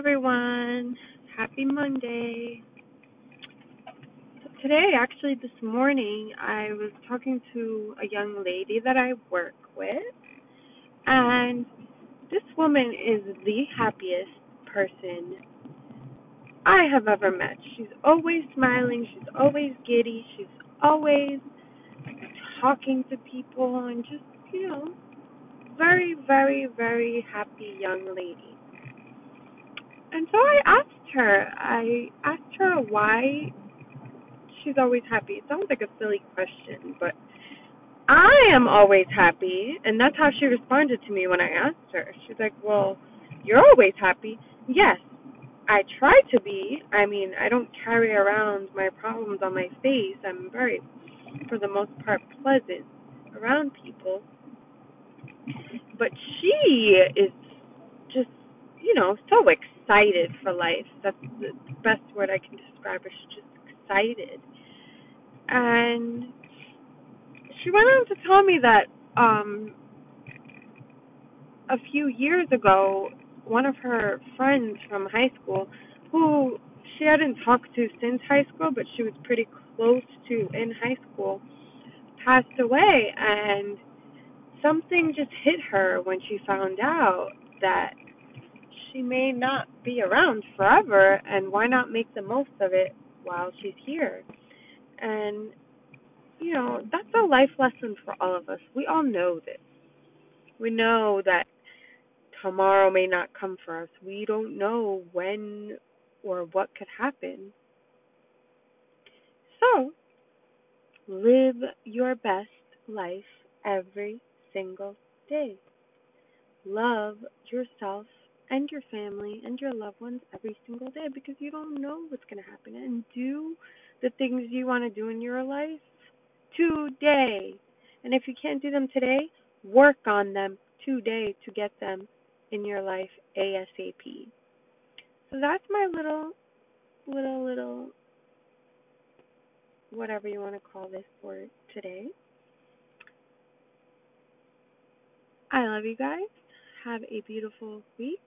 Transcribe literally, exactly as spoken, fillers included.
everyone. Happy Monday. So today, actually this morning, I was talking to a young lady that I work with, and this woman is the happiest person I have ever met. She's always smiling, she's always giddy, she's always talking to people and just, you know, very, very, very happy young lady. And so I asked her, I asked her why she's always happy. It sounds like a silly question, but I am always happy. And that's how she responded to me when I asked her. She's like, well, you're always happy. Yes, I try to be. I mean, I don't carry around my problems on my face. I'm very, for the most part, pleasant around people. But she is just, you know, so excited for life. That's the best word I can describe her. She's just excited. And she went on to tell me that um, a few years ago, one of her friends from high school, who she hadn't talked to since high school, but she was pretty close to in high school, passed away, and something just hit her when she found out that she may not be around forever, and why not make the most of it while she's here? And, you know, that's a life lesson for all of us. We all know this. We know that tomorrow may not come for us. We don't know when or what could happen. So, live your best life every single day. Love yourself and your family and your loved ones every single day, because you don't know what's going to happen. And do the things you want to do in your life today. And if you can't do them today, work on them today to get them in your life ASAP. So that's my little, little, little, whatever you want to call this for today. I love you guys. Have a beautiful week.